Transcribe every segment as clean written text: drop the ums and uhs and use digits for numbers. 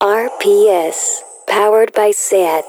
RPS, powered by SEAT.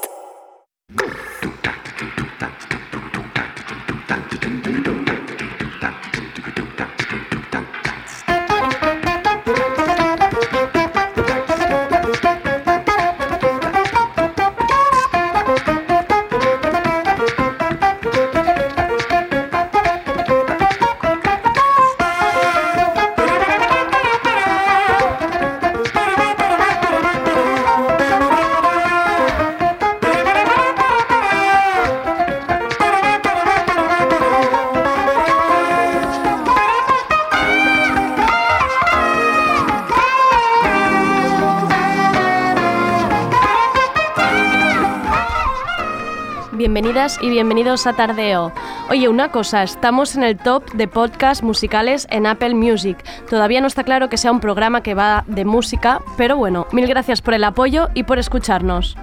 Bienvenidas y bienvenidos a Tardeo. Oye, una cosa, estamos en el top de podcasts musicales en Apple Music. Todavía no está claro que sea un programa que va de música, pero bueno, mil gracias por el apoyo y por escucharnos.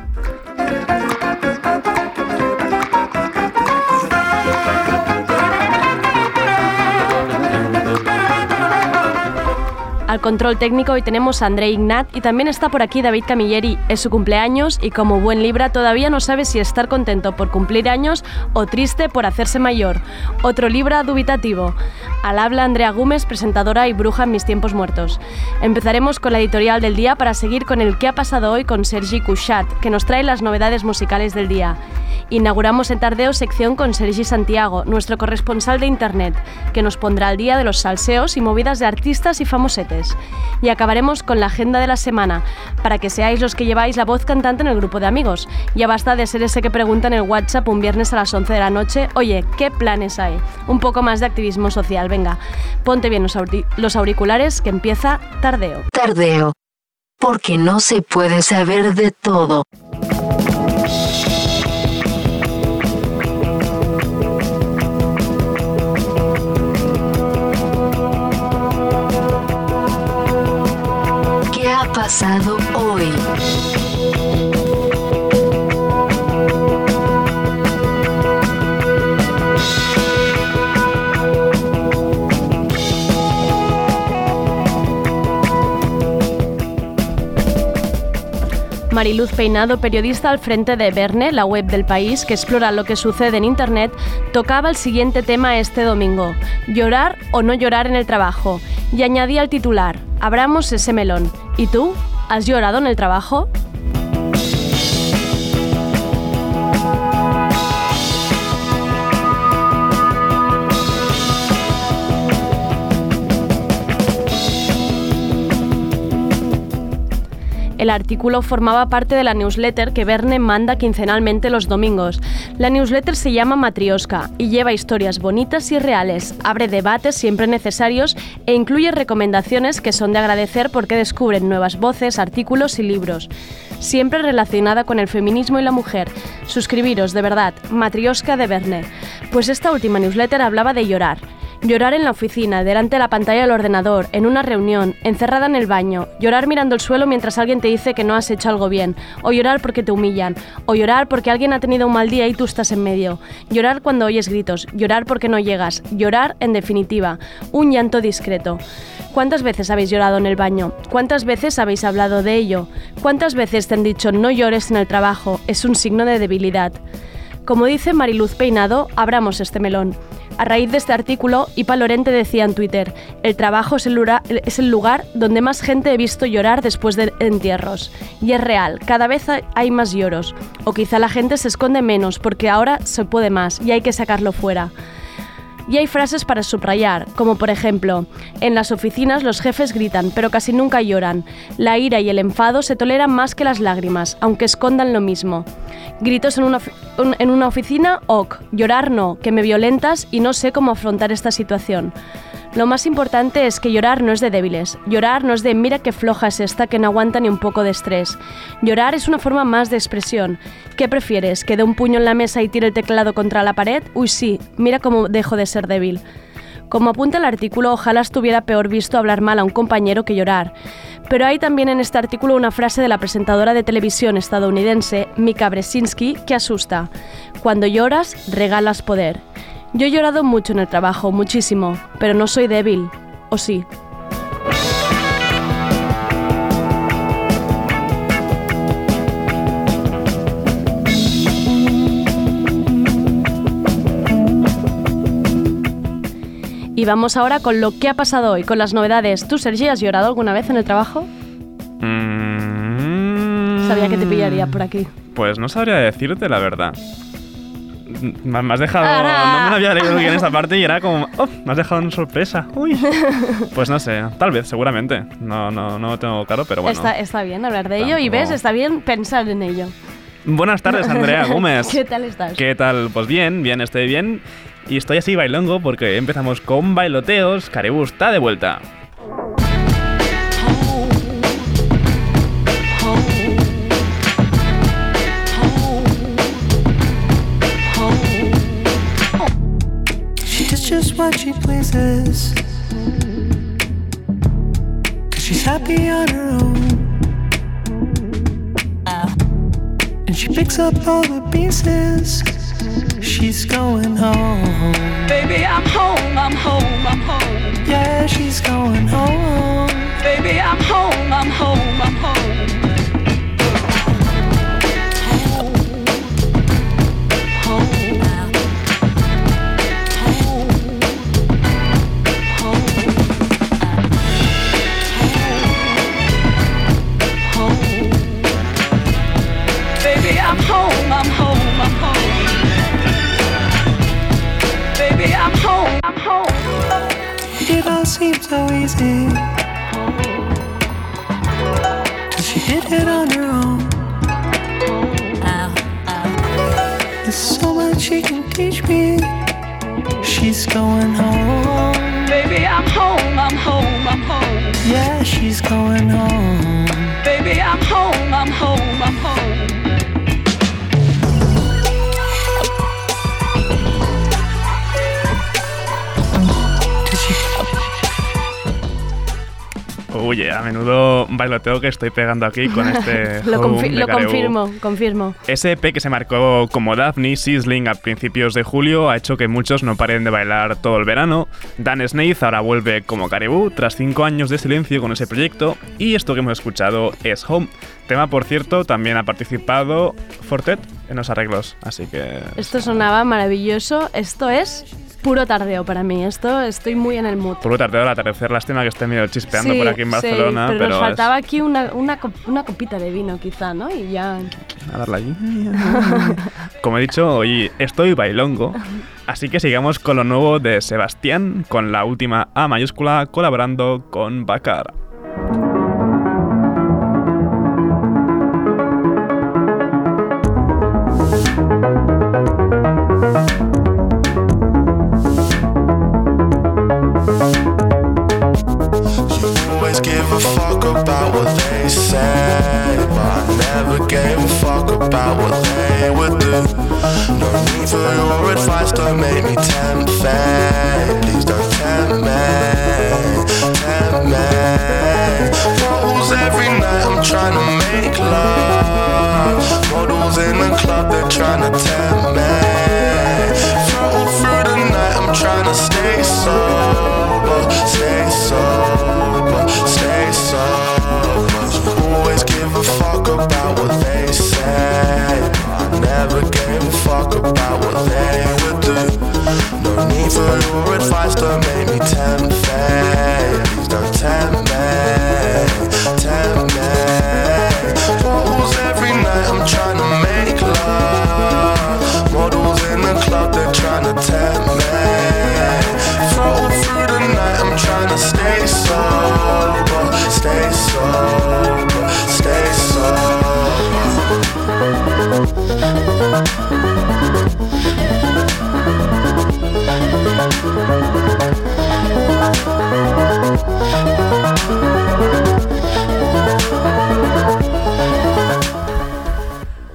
Al control técnico hoy tenemos a André Ignat y también está por aquí David Camilleri. Es su cumpleaños y como buen Libra todavía no sabe si estar contento por cumplir años o triste por hacerse mayor. Otro Libra dubitativo. Al habla Andrea Gúmez, presentadora y bruja en mis tiempos muertos. Empezaremos con la editorial del día para seguir con el que ha pasado hoy con Sergi Cuchat, que nos trae las novedades musicales del día. Inauguramos el Tardeo sección con Sergi Santiago, nuestro corresponsal de internet, que nos pondrá al día de los salseos y movidas de artistas y famosetes. Y acabaremos con la agenda de la semana, para que seáis los que lleváis la voz cantante en el grupo de amigos. Ya basta de ser ese que pregunta en el WhatsApp un viernes a las 11 de la noche, oye, ¿qué planes hay? Un poco más de activismo social, venga. Ponte bien los auriculares que empieza Tardeo. Tardeo, porque no se puede saber de todo. Pasado hoy. Mariluz Peinado, periodista al frente de Verne, la web del país que explora lo que sucede en Internet, tocaba el siguiente tema este domingo, llorar o no llorar en el trabajo, y añadía al titular, abramos ese melón. ¿Y tú? ¿Has llorado en el trabajo? El artículo formaba parte de la newsletter que Verne manda quincenalmente los domingos. La newsletter se llama Matrioska y lleva historias bonitas y reales, abre debates siempre necesarios e incluye recomendaciones que son de agradecer porque descubren nuevas voces, artículos y libros. Siempre relacionada con el feminismo y la mujer. Suscribiros, de verdad, Matrioska de Verne. Pues esta última newsletter hablaba de llorar. Llorar en la oficina, delante de la pantalla del ordenador, en una reunión, encerrada en el baño, llorar mirando el suelo mientras alguien te dice que no has hecho algo bien, o llorar porque te humillan, o llorar porque alguien ha tenido un mal día y tú estás en medio, llorar cuando oyes gritos, llorar porque no llegas, llorar en definitiva, un llanto discreto. ¿Cuántas veces habéis llorado en el baño? ¿Cuántas veces habéis hablado de ello? ¿Cuántas veces te han dicho no llores en el trabajo? Es un signo de debilidad. Como dice Mariluz Peinado, abramos este melón. A raíz de este artículo, Ipa Lorente decía en Twitter, el trabajo es el lugar donde más gente he visto llorar después de entierros. Y es real, cada vez hay más lloros. O quizá la gente se esconde menos porque ahora se puede más y hay que sacarlo fuera. Y hay frases para subrayar, como por ejemplo, en las oficinas los jefes gritan, pero casi nunca lloran. La ira y el enfado se toleran más que las lágrimas, aunque escondan lo mismo. Gritos en una oficina, ok, llorar no, que me violentas y no sé cómo afrontar esta situación. Lo más importante es que llorar no es de débiles, llorar no es de mira qué floja es esta que no aguanta ni un poco de estrés. Llorar es una forma más de expresión. ¿Qué prefieres? ¿Que dé un puño en la mesa y tire el teclado contra la pared? Uy sí, mira cómo dejo de ser débil. Como apunta el artículo, ojalá estuviera peor visto hablar mal a un compañero que llorar. Pero hay también en este artículo una frase de la presentadora de televisión estadounidense, Mika Brzezinski, que asusta. Cuando lloras, regalas poder. Yo he llorado mucho en el trabajo, muchísimo, pero no soy débil, ¿o sí? Y vamos ahora con lo que ha pasado hoy, con las novedades. ¿Tú, Sergi, has llorado alguna vez en el trabajo? Sabía que te pillaría por aquí. Pues no sabría decirte la verdad. Me has dejado... No me lo había leído bien esta parte y era como... ¡Oh! Me has dejado en sorpresa. ¡Uy! Pues no sé. Tal vez, seguramente. No lo tengo claro, pero bueno. Está bien hablar de ello y, ¿ves? Está bien pensar en ello. Buenas tardes, Andrea Gúmez. ¿Qué tal estás? ¿Qué tal? Pues bien, estoy bien. Y estoy así bailongo porque empezamos con bailoteos. Caribú está de vuelta. Just what she pleases, 'cause she's happy on her own, and she picks up all the pieces. She's going home. Baby, I'm home, I'm home, I'm home. Yeah, she's going home. Baby, I'm home, I'm home, I'm home. It all seemed so easy, 'cause she did it on her own. There's so much she can teach me. She's going home. Baby, I'm home, I'm home, I'm home. Yeah, she's going home. Baby, I'm home, I'm home, I'm home. Oye, a menudo bailoteo que estoy pegando aquí con este Lo confirmo. Ese EP que se marcó como Daphne Sizzling a principios de julio ha hecho que muchos no paren de bailar todo el verano. Dan Snaith ahora vuelve como Caribú tras 5 años de silencio con ese proyecto, y esto que hemos escuchado es Home. Tema, por cierto, también ha participado Fortet en los arreglos, así que... Esto sonaba maravilloso, esto es... puro tardeo para mí, esto estoy muy en el mood. Puro tardeo al atardecer, lástima que esté medio chispeando por aquí en Barcelona. Sí, pero nos faltaba aquí una copita de vino quizá, ¿no? Y ya... a darla allí. Como he dicho, hoy estoy bailongo, así que sigamos con lo nuevo de Sebastián, con la última A mayúscula colaborando con Bakar.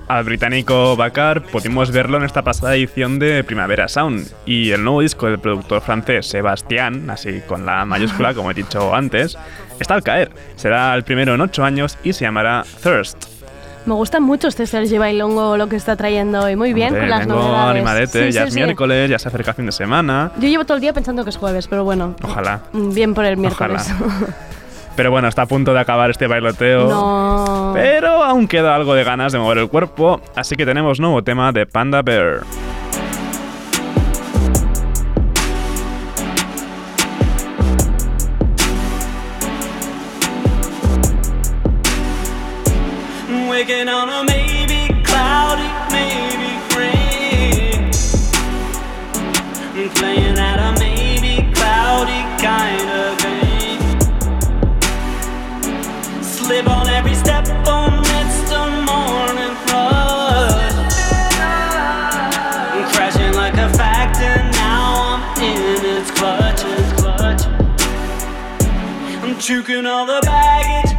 Al británico Bakar pudimos verlo en esta pasada edición de Primavera Sound, y el nuevo disco del productor francés Sebastián, así con la mayúscula como he dicho antes, está al caer. Será el primero en 8 años y se llamará Thirst. Me gusta mucho este Sergi Bailongo, lo que está trayendo hoy. Muy bien, con las novedades. Animadete, sí, ya es miércoles, ya se acerca fin de semana. Yo llevo todo el día pensando que es jueves, pero bueno. Ojalá. Bien por el miércoles. Ojalá. Pero bueno, está a punto de acabar este bailoteo. No. Pero aún queda algo de ganas de mover el cuerpo, así que tenemos nuevo tema de Panda Bear. Waking on a maybe cloudy, maybe green. Playing at a maybe cloudy kind of game. Slip on every step amidst the morning rush. Crashing like a factor, now I'm in its clutches, clutch. I'm juking all the baggage.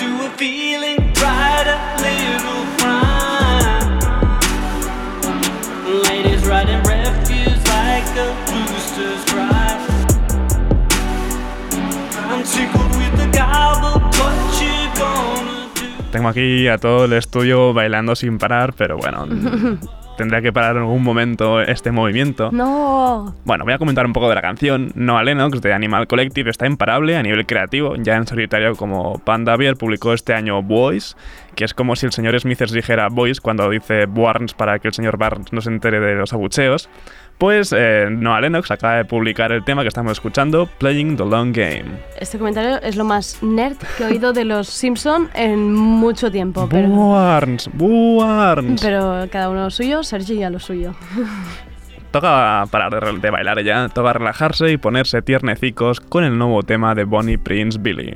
To a feeling brighter, little crime. Ladies riding refuse like a rooster's cry. I'm tickled with the gobble, what you gonna do? Tengo aquí a todo el estudio bailando sin parar, pero bueno, tendrá que parar en algún momento este movimiento. ¡No! Bueno, voy a comentar un poco de la canción. Noah Lennox, de Animal Collective, está imparable a nivel creativo, ya en solitario como Panda Bear, publicó este año Boys, que es como si el señor Smithers dijera Boys cuando dice Barnes para que el señor Barnes no se entere de los abucheos. Pues Noah Lennox acaba de publicar el tema que estamos escuchando, Playing the Long Game. Este comentario es lo más nerd que he oído de los Simpson en mucho tiempo. Pero... Buarns. Pero cada uno lo suyo, Sergi a lo suyo. Toca parar de bailar ya, toca relajarse y ponerse tiernecicos con el nuevo tema de Bonnie Prince Billy.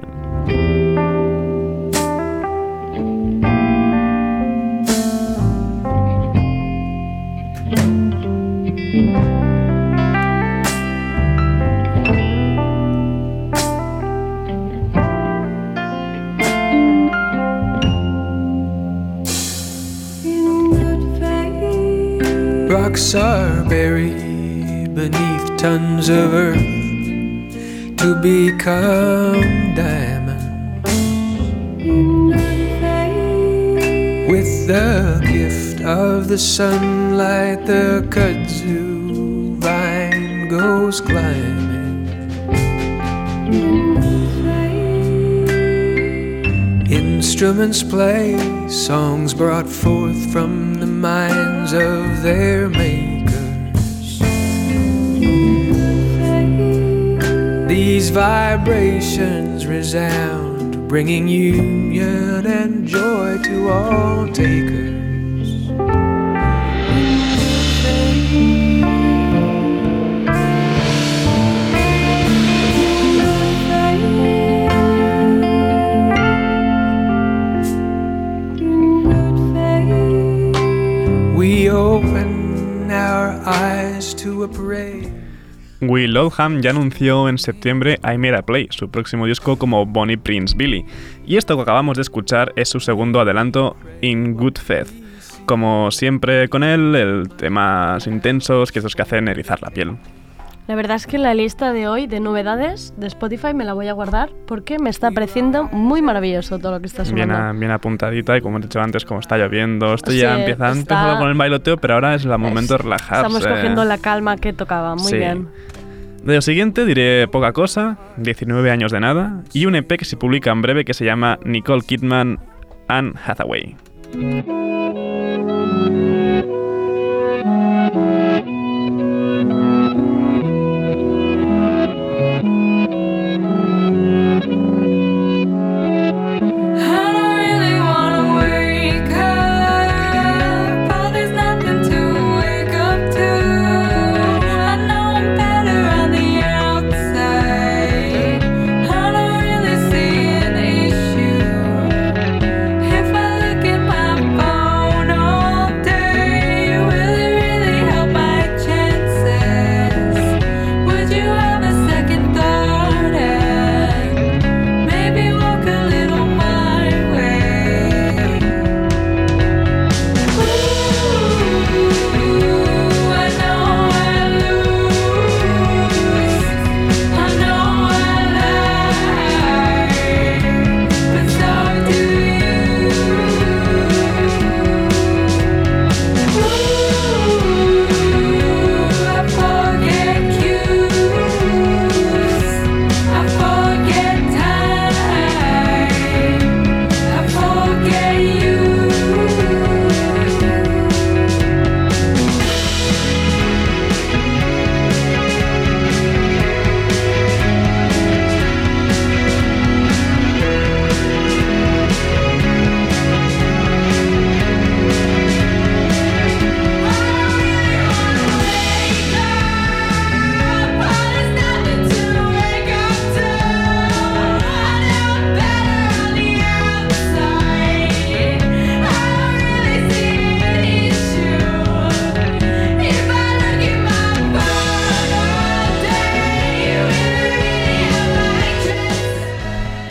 Rocks are buried beneath tons of earth to become diamonds. With the gift of the sunlight, the kudzu vine goes climbing. Instruments play, songs brought forth from the minds of their makers. These vibrations resound, bringing union and joy to all takers. We open our eyes to a parade. Will Oldham ya anunció en septiembre I Made a Play, su próximo disco como Bonnie Prince Billy, y esto que acabamos de escuchar es su segundo adelanto, In Good Faith. Como siempre con él, el temas intensos que esos que hacen erizar la piel. La verdad es que la lista de hoy de novedades de Spotify me la voy a guardar porque me está pareciendo muy maravilloso todo lo que está sonando. Bien apuntadita y como he dicho antes, como está lloviendo, esto sí, ya ha empezado con el bailoteo, pero ahora es el momento de relajarse. Estamos cogiendo la calma que tocaba, muy bien. De lo siguiente diré poca cosa, 19 años de nada, y un EP que se publica en breve que se llama Nicole Kidman Anne Hathaway.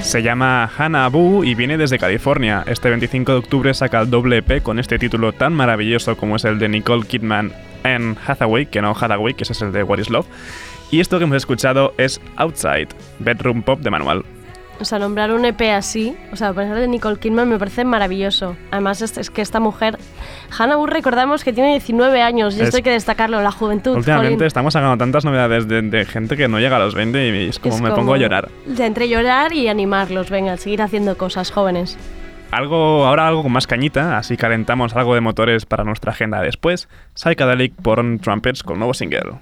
Se llama Hannah Boo y viene desde California. Este 25 de octubre saca el doble EP con este título tan maravilloso como es el de Nicole Kidman Anne Hathaway, que no Hathaway, que ese es el de What is Love. Y esto que hemos escuchado es Outside, Bedroom Pop de Manual. O sea, nombrar un EP así, o sea, pensar de Nicole Kidman me parece maravilloso. Además, es que esta mujer, Hannah Boo, recordamos que tiene 19 años, y esto hay que destacarlo, la juventud. Últimamente estamos sacando tantas novedades de gente que no llega a los 20 y es como me pongo a llorar. Entre llorar y animarlos, venga, a seguir haciendo cosas, jóvenes. Ahora algo con más cañita, así calentamos algo de motores para nuestra agenda después. Psychedelic Porn Trumpets con nuevo single.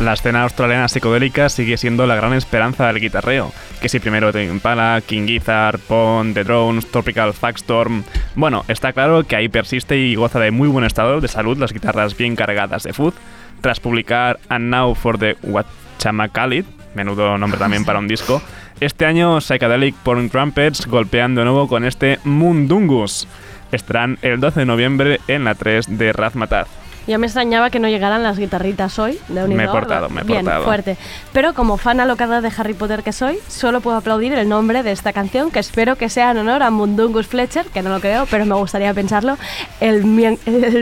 La escena australiana psicodélica sigue siendo la gran esperanza del guitarreo, que si primero Tame Impala, King Gizzard, Pond, The Drones, Tropical Fuckstorm... Bueno, está claro que ahí persiste y goza de muy buen estado de salud las guitarras bien cargadas de fuzz. Tras publicar And Now for the Whatchamacallit, menudo nombre también para un disco, este año Psychedelic Porn Trumpets golpeando de nuevo con este Mundungus. Estarán el 12 de noviembre en la 3 de Razmataz. Ya me extrañaba que no llegaran las guitarritas hoy de Universal. Me he portado bien, fuerte. Pero como fan alocada de Harry Potter que soy, solo puedo aplaudir el nombre de esta canción, que espero que sea en honor a Mundungus Fletcher, que no lo creo, pero me gustaría pensarlo, el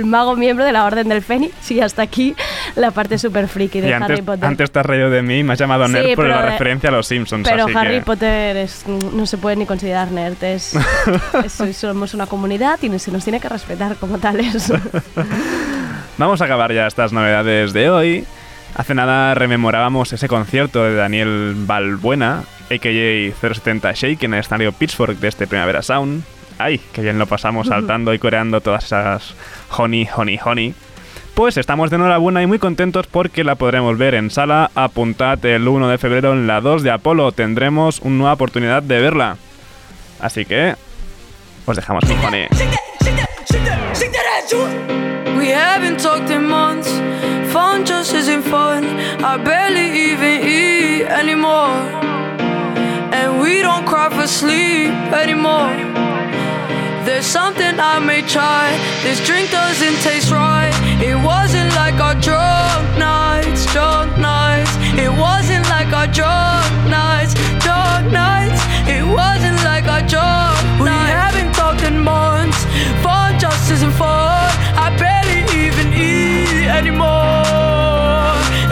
mago miembro de la Orden del Fénix. Y hasta aquí la parte super friki de Harry Potter. Antes te has reído de mí, me has llamado nerd por la referencia a los Simpsons. Pero así Harry Potter no se puede ni considerar nerd, somos una comunidad y se nos tiene que respetar como tales. Vamos a acabar ya estas novedades de hoy. Hace nada rememorábamos ese concierto de Daniel Balbuena, a.k.a. 070 Shake, en el escenario Pitchfork de este Primavera Sound. ¡Ay, qué bien lo pasamos saltando y coreando todas esas honey, honey, honey! Pues estamos de enhorabuena y muy contentos porque la podremos ver en sala. Apuntad el 1 de febrero en la 2 de Apolo. Tendremos una nueva oportunidad de verla. Así que os dejamos con honey. We haven't talked in months. Phone just isn't fun. I barely even eat anymore. And we don't cry for sleep anymore. There's something I may try. This drink doesn't taste right. It wasn't like our drunk nights. It wasn't like our drunk nights. It wasn't like our drunk nights. We haven't talked in months. Phone just isn't fun. I barely even eat anymore,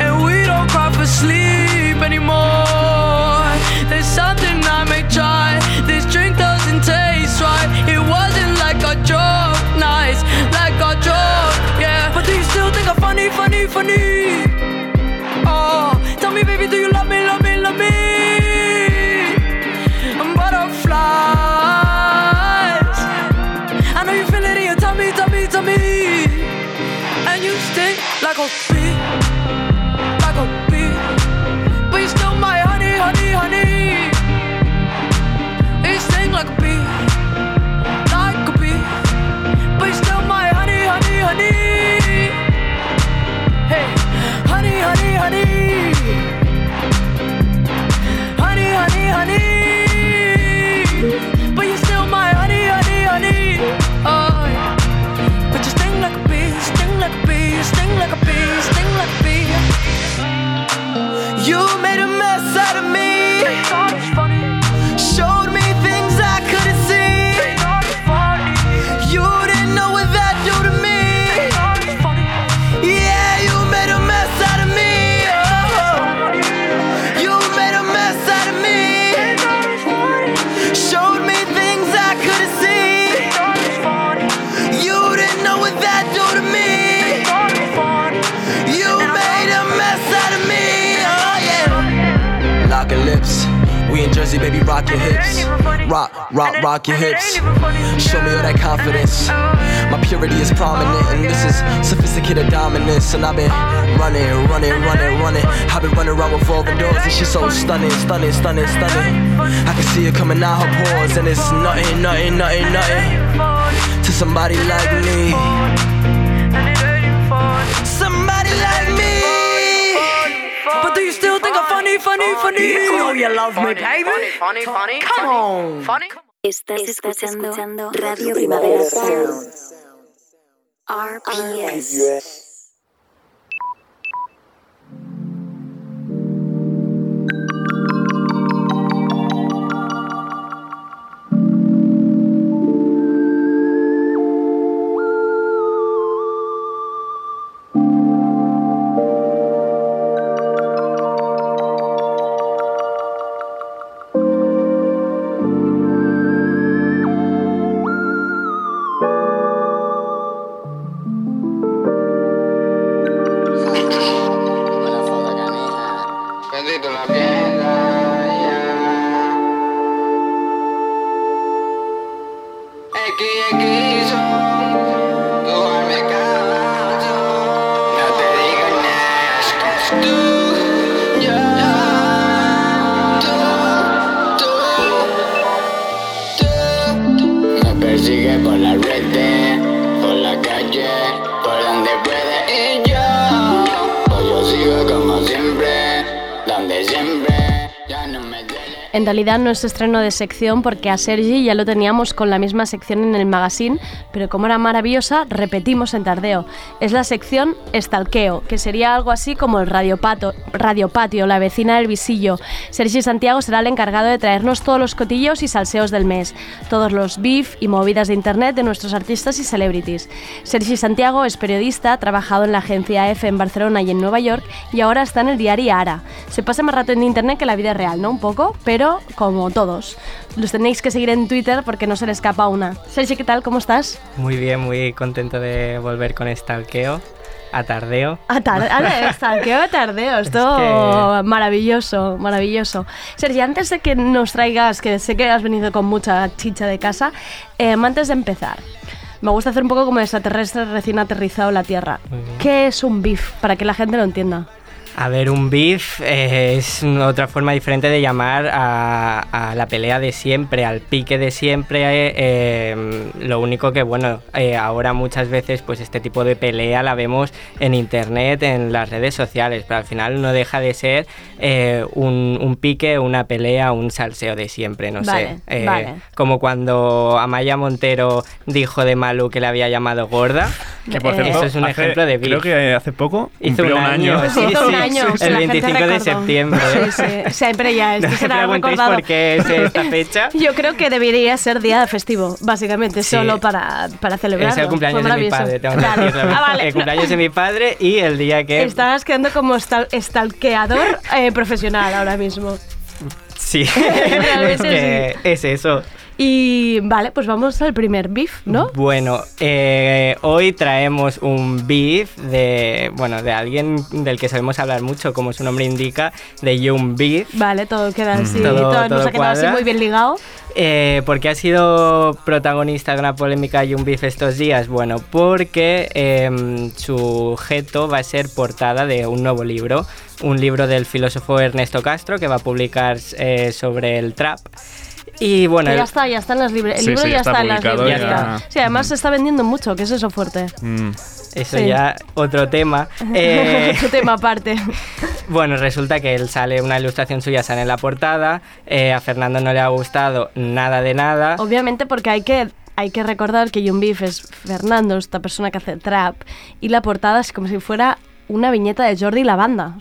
and we don't cry for sleep anymore. There's something I may try. This drink doesn't taste right. It wasn't like our drunk nights, like our drunk, yeah. But do you still think I'm funny? Oh, tell me, baby, do you love me? I'm butterflies. I know you feel it in your tummy, tell me. And you stink like a bee. But you still my honey. You stink like a bee. But you still my honey. Hey, honey. Honey. But you still my honey. Oh, yeah. But you sting like a bee. Sting like a bee. busy, baby, rock your hips. Rock your hips. Show me all that confidence. My purity is prominent, and this is sophisticated dominance. And I've been running. I've been running around with revolving doors, and she's so stunning. I can see her coming out her pores, and it's nothing to somebody like me. Somebody like me. But do you still think I'm funny? You know you love me, baby. Funny. Come on. Funny. Estás escuchando Radio Primavera Sound. RPS. En realidad no es estreno de sección porque a Sergi ya lo teníamos con la misma sección en el magazine, pero como era maravillosa, repetimos en tardeo. Es la sección Estalqueo, que sería algo así como el Radio Patio, la vecina del visillo. Sergi Santiago será el encargado de traernos todos los cotillos y salseos del mes, todos los beef y movidas de internet de nuestros artistas y celebrities. Sergi Santiago es periodista, ha trabajado en la agencia EFE en Barcelona y en Nueva York y ahora está en el diario Ara. Se pasa más rato en internet que la vida real, ¿no? Un poco, pero como todos. Los tenéis que seguir en Twitter porque no se le escapa una. Sergi, ¿qué tal? ¿Cómo estás? Muy bien, muy contento de volver con Estalqueo. A tardeo. Estalqueo a tardeo. Esto es que... maravilloso. Sergi, antes de que nos traigas, que sé que has venido con mucha chicha de casa, antes de empezar, me gusta hacer un poco como extraterrestre recién aterrizado en la Tierra. ¿Qué es un beef? Para que la gente lo entienda. A ver, un beef es otra forma diferente de llamar a la pelea de siempre, al pique de siempre. Lo único que, ahora muchas veces pues este tipo de pelea la vemos en internet, en las redes sociales, pero al final no deja de ser un pique, una pelea, un salseo de siempre, no sé. Como cuando Amaya Montero dijo de Malú que le había llamado gorda. Que por cierto, eso es un ejemplo de beef. Creo que hace poco hizo un año. Sí. Años, el 25 de septiembre. Sí. Siempre ya, esto no será recordado. ¿Por qué es esta fecha? Yo creo que debería ser día festivo, básicamente, sí. Solo para celebrarlo. Es el cumpleaños de mi padre, tengo que decirlo. El cumpleaños de mi padre y el día que... Estabas quedando como stalkeador profesional ahora mismo. Sí, es eso. Y vale, pues vamos al primer beef, ¿no? Bueno, hoy traemos un beef de alguien del que sabemos hablar mucho, como su nombre indica, de Yung Beef. Vale, todo queda así, todo nos ha quedado así muy bien ligado. ¿Por qué ha sido protagonista de una polémica Yung Beef estos días? Bueno, porque su objeto va a ser portada de un nuevo libro, un libro del filósofo Ernesto Castro que va a publicar sobre el trap. Y bueno, ya está en las librerías. El libro ya está en las librerías. Sí, además se está vendiendo mucho, que es eso fuerte. Eso sí. Ya otro tema. Otro tema aparte. Bueno, resulta que él sale, una ilustración suya sale en la portada. A Fernando no le ha gustado nada. Obviamente porque hay que recordar que Yung Beef es Fernando, esta persona que hace trap, y la portada es como si fuera... una viñeta de Jordi y la banda,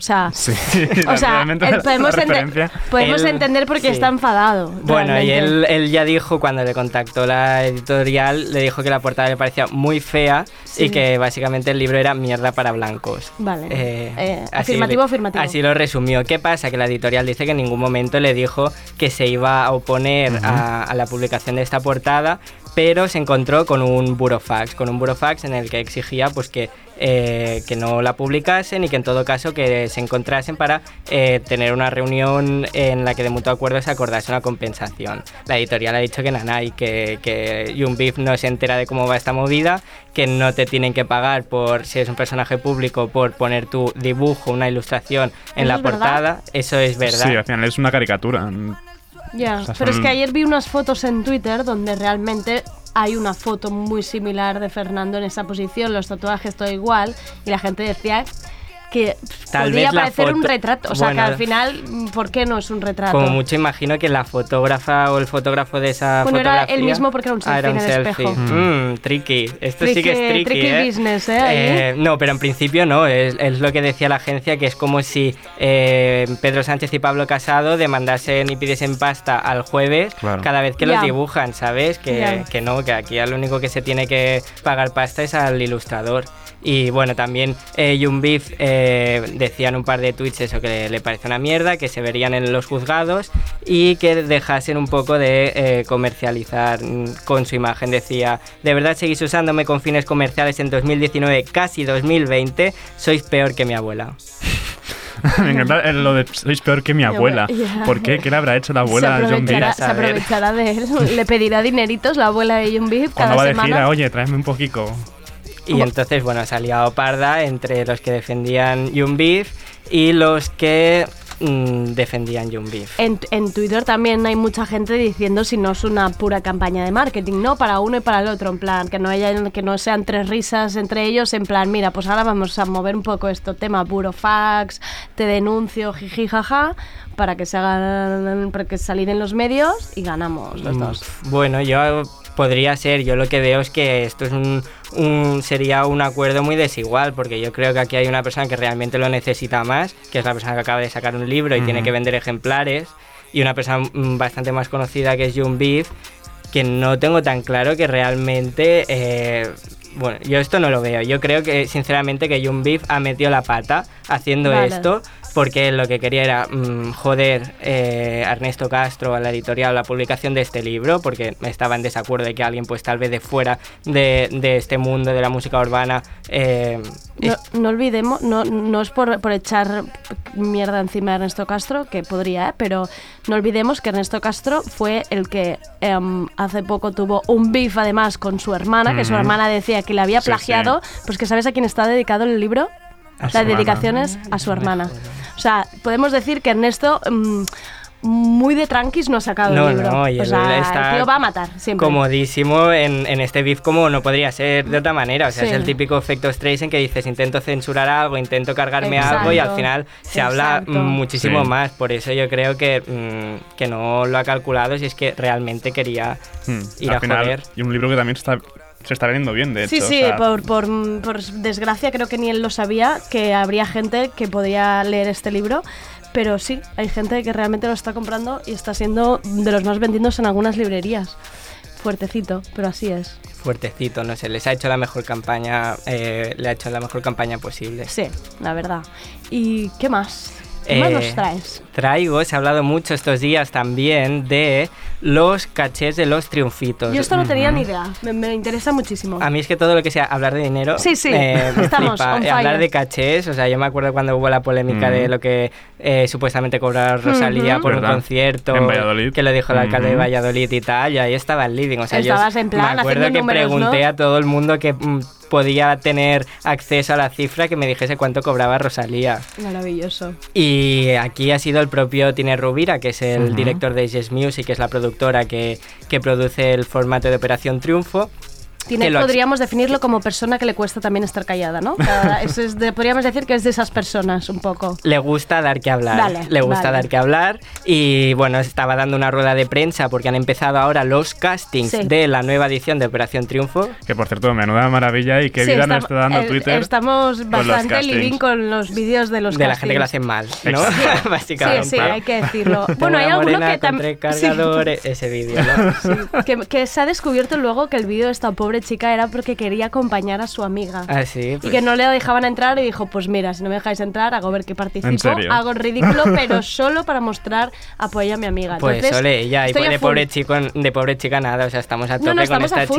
podemos entender por qué está enfadado. Bueno, realmente. Y él ya dijo, cuando le contactó la editorial, le dijo que la portada le parecía muy fea y que básicamente el libro era mierda para blancos. Vale, afirmativo. Así lo resumió. ¿Qué pasa? Que la editorial dice que en ningún momento le dijo que se iba a oponer a la publicación de esta portada, pero se encontró con un burofax, en el que exigía pues que no la publicasen y que en todo caso que se encontrasen para tener una reunión en la que de mutuo acuerdo se acordase una compensación. La editorial ha dicho que nanay, que Yung Beef no se entera de cómo va esta movida, que no te tienen que pagar por, si es un personaje público, por poner tu dibujo, una ilustración en la portada. Eso es verdad. Sí, al final es una caricatura. Ya, pero es que ayer vi unas fotos en Twitter donde realmente hay una foto muy similar de Fernando en esa posición, los tatuajes todo igual, y la gente decía que tal podría parecer un retrato, o sea, bueno, que al final, ¿por qué no es un retrato? Como mucho imagino que la fotógrafa o el fotógrafo de esa fotografía... Bueno, era el mismo porque era un selfie, era un en el selfie. Espejo. Tricky, esto sí que es tricky, tricky business, ¿eh? No, pero en principio no, es lo que decía la agencia, que es como si Pedro Sánchez y Pablo Casado demandasen y pidiesen pasta al jueves cada vez que los dibujan, ¿sabes? Que no, que aquí lo único que se tiene que pagar pasta es al ilustrador. Y bueno, también Yung Beef decían un par de tweets eso, que le parece una mierda, que se verían en los juzgados y que dejasen un poco de comercializar con su imagen. Decía: de verdad seguís usándome con fines comerciales en 2019, casi 2020, sois peor que mi abuela. Me encanta lo de sois peor que mi abuela. ¿Por qué? ¿Qué le habrá hecho la abuela a Yung Beef? Se aprovechará de él, le pedirá dineritos la abuela de Yung Beef cada semana. Cuando va de gira, oye, tráeme un poquito. Y entonces, bueno, se ha liado parda entre los que defendían Yung Beef y los que defendían Yung Beef. En Twitter también hay mucha gente diciendo si no es una pura campaña de marketing, ¿no? Para uno y para el otro, en plan, que no sean tres risas entre ellos, en plan, mira, pues ahora vamos a mover un poco esto, tema puro fax, te denuncio, jiji, jaja, para que salgan en los medios y ganamos los dos. Bueno, yo lo que veo es que esto es sería un acuerdo muy desigual, porque yo creo que aquí hay una persona que realmente lo necesita más, que es la persona que acaba de sacar un libro y tiene que vender ejemplares, y una persona bastante más conocida que es Yung Beef, que no tengo tan claro que realmente... bueno, yo esto no lo veo. Yo creo que, sinceramente, que Yung Beef ha metido la pata haciendo esto, porque lo que quería era joder a Ernesto Castro, a la editorial, a la publicación de este libro, porque estaba en desacuerdo de que alguien, pues tal vez de fuera de este mundo de la música urbana... No olvidemos, no es por echar mierda encima de Ernesto Castro, que podría, pero no olvidemos que Ernesto Castro fue el que hace poco tuvo un beef además con su hermana, que su hermana decía que le había plagiado, pues que ¿sabes a quién está dedicado el libro? Las dedicaciones a su hermana. O sea, podemos decir que Ernesto... muy de tranquis no ha sacado el libro. O sea, está el tío va a matar siempre. Comodísimo en este beef, como no podría ser de otra manera. O sea, es el típico efecto Streisand que dices: intento censurar algo, intento cargarme algo, y al final se habla muchísimo más. Por eso yo creo que no lo ha calculado, si es que realmente quería ir a joder. Y un libro que también se está vendiendo bien, de hecho. Sí, o sea, por desgracia creo que ni él lo sabía, que habría gente que podía leer este libro. Pero sí, hay gente que realmente lo está comprando y está siendo de los más vendidos en algunas librerías. Fuertecito, pero así es. Fuertecito, no sé, les ha hecho la mejor campaña, posible. Sí, la verdad. ¿Y qué más? ¿Qué más nos traes? Se ha hablado mucho estos días también de los cachés de los triunfitos. Yo esto no tenía ni idea, me interesa muchísimo. A mí es que todo lo que sea hablar de dinero... Sí, estamos on fire. Hablar de cachés, o sea, yo me acuerdo cuando hubo la polémica de lo que supuestamente cobraba Rosalía por un concierto... En Valladolid. Que lo dijo el alcalde de Valladolid y tal, yo ahí estaba en living, o sea, estabas en plan, me acuerdo que números, pregunté a todo el mundo que... podía tener acceso a la cifra, que me dijese cuánto cobraba Rosalía. Maravilloso. Y aquí ha sido el propio Tinet Rubira, que es el director de Yes Music, que es la productora que produce el formato de Operación Triunfo. Tinet podríamos definirlo como persona que le cuesta también estar callada, ¿no? Podríamos decir que es de esas personas, un poco. Le gusta dar que hablar. Dar que hablar. Y bueno, estaba dando una rueda de prensa porque han empezado ahora los castings de la nueva edición de Operación Triunfo. Que por cierto, menuda maravilla y qué vida nos está dando Twitter. Estamos bastante living con los vídeos de los castings. De la gente que lo hace mal, ¿no? Básicamente. Sí, hay que decirlo. Bueno, hay alguno que también. Ese vídeo, ¿no? Sí. Que se ha descubierto luego que el vídeo está pobre pobre chica era porque quería acompañar a su amiga. Ah, sí, pues. Y que no le dejaban entrar y dijo, pues mira, si no me dejáis entrar, hago ver que participo, hago el ridículo, pero solo para mostrar apoyo a mi amiga. Entonces, pues ole, ella, y de pobre, chico, de pobre chica nada, o sea, estamos a tope con esta chica. No, estamos a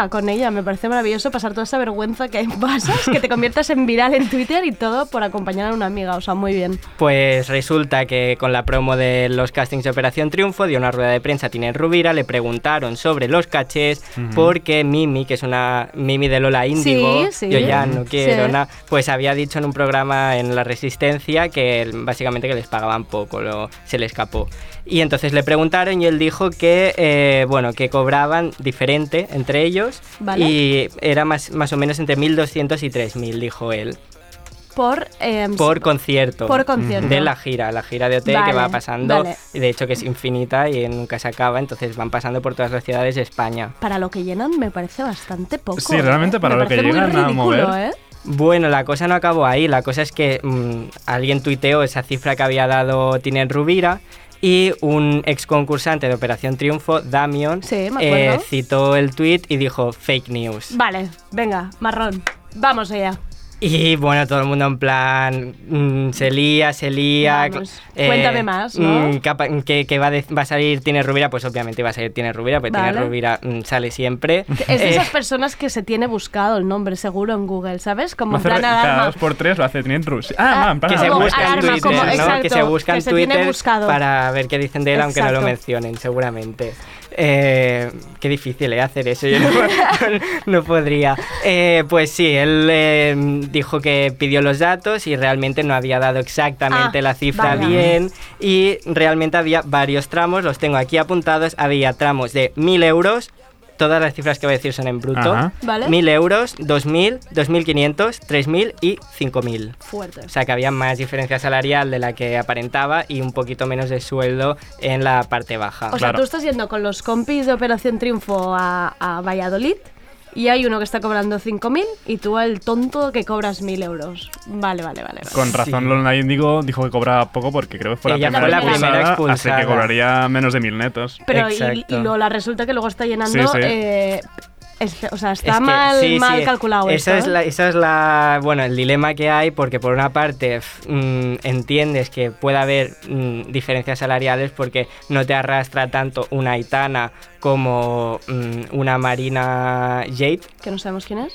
full con ella, me parece maravilloso pasar toda esa vergüenza que pasas, que te conviertas en viral en Twitter y todo por acompañar a una amiga, o sea, muy bien. Pues resulta que con la promo de los castings de Operación Triunfo dio una rueda de prensa a Tinet Rubira, le preguntaron sobre los cachés, porque Mimi, que es una Mimi de Lola Indigo, yo ya no quiero nada, pues había dicho en un programa en La Resistencia que básicamente que les pagaban poco, se le escapó. Y entonces le preguntaron y él dijo que, bueno, que cobraban diferente entre ellos, ¿vale? Y era más o menos entre 1.200 y 3.000, dijo él. Por concierto. Por concierto. De la gira de OT, vale, que va pasando, vale. De hecho que es infinita y nunca se acaba, entonces van pasando por todas las ciudades de España. Para lo que llenan me parece bastante poco. Sí, realmente para lo que llenan nada a mover. Bueno, la cosa no acabó ahí, la cosa es que alguien tuiteó esa cifra que había dado Tinet Rubira. Y un ex concursante de Operación Triunfo, Damion, citó el tuit y dijo fake news. Vale, venga, marrón, vamos allá. Y bueno, todo el mundo en plan, se lía. Vamos, cuéntame más, ¿no? Que va a salir Tinet Rubira, pues obviamente va a salir Tinet Rubira, porque vale. Tinet Rubira sale siempre. Es de esas personas que se tiene buscado el nombre seguro en Google, ¿sabes? Como en plan alarma. Cada 2x3 lo hace Tinet Rubira. Que se busca en Twitter, ¿no? Exacto, que se busca en Twitter para ver qué dicen de él, exacto. Aunque no lo mencionen, seguramente. Qué difícil hacer eso, yo no podría. Pues sí, él dijo que pidió los datos y realmente no había dado exactamente la cifra bien, y realmente había varios tramos, los tengo aquí apuntados, había tramos de 1.000 euros, todas las cifras que voy a decir son en bruto, ¿vale? 1.000 euros, 2.000, 2.500, 3.000 y 5.000. Fuerte. O sea que había más diferencia salarial de la que aparentaba y un poquito menos de sueldo en la parte baja. O sea, claro. Tú estás yendo con los compis de Operación Triunfo a Valladolid y hay uno que está cobrando 5.000 y tú el tonto que cobras 1.000 euros. Vale. Con razón, sí. Lola Indigo dijo que cobraba poco porque creo que fue la primera expulsada, así que cobraría menos de 1.000 netos. Pero y Lola resulta que luego está llenando... Sí. O sea, está mal calculado eso. Esa es la bueno, el dilema que hay, porque por una parte entiendes que puede haber diferencias salariales porque no te arrastra tanto una Aitana como una Marina Jade, que no sabemos quién es.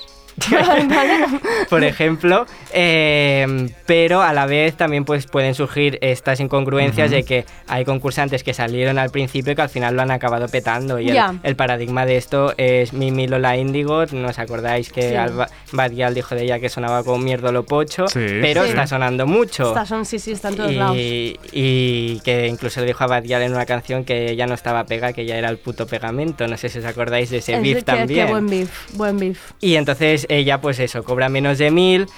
Por ejemplo, pero a la vez también pues pueden surgir estas incongruencias de que hay concursantes que salieron al principio y que al final lo han acabado petando, y el paradigma de esto es Mimi Lola Indigo, ¿no os acordáis que Badial dijo de ella que sonaba como mierdolo pocho? Pero está sonando mucho. Está en todos lados. Y que incluso le dijo a Badial en una canción que ella no estaba pega, que ella era el puto pegamento, no sé si os acordáis de ese beef también. Buen beef. Y entonces ella pues eso, cobra menos de 1.000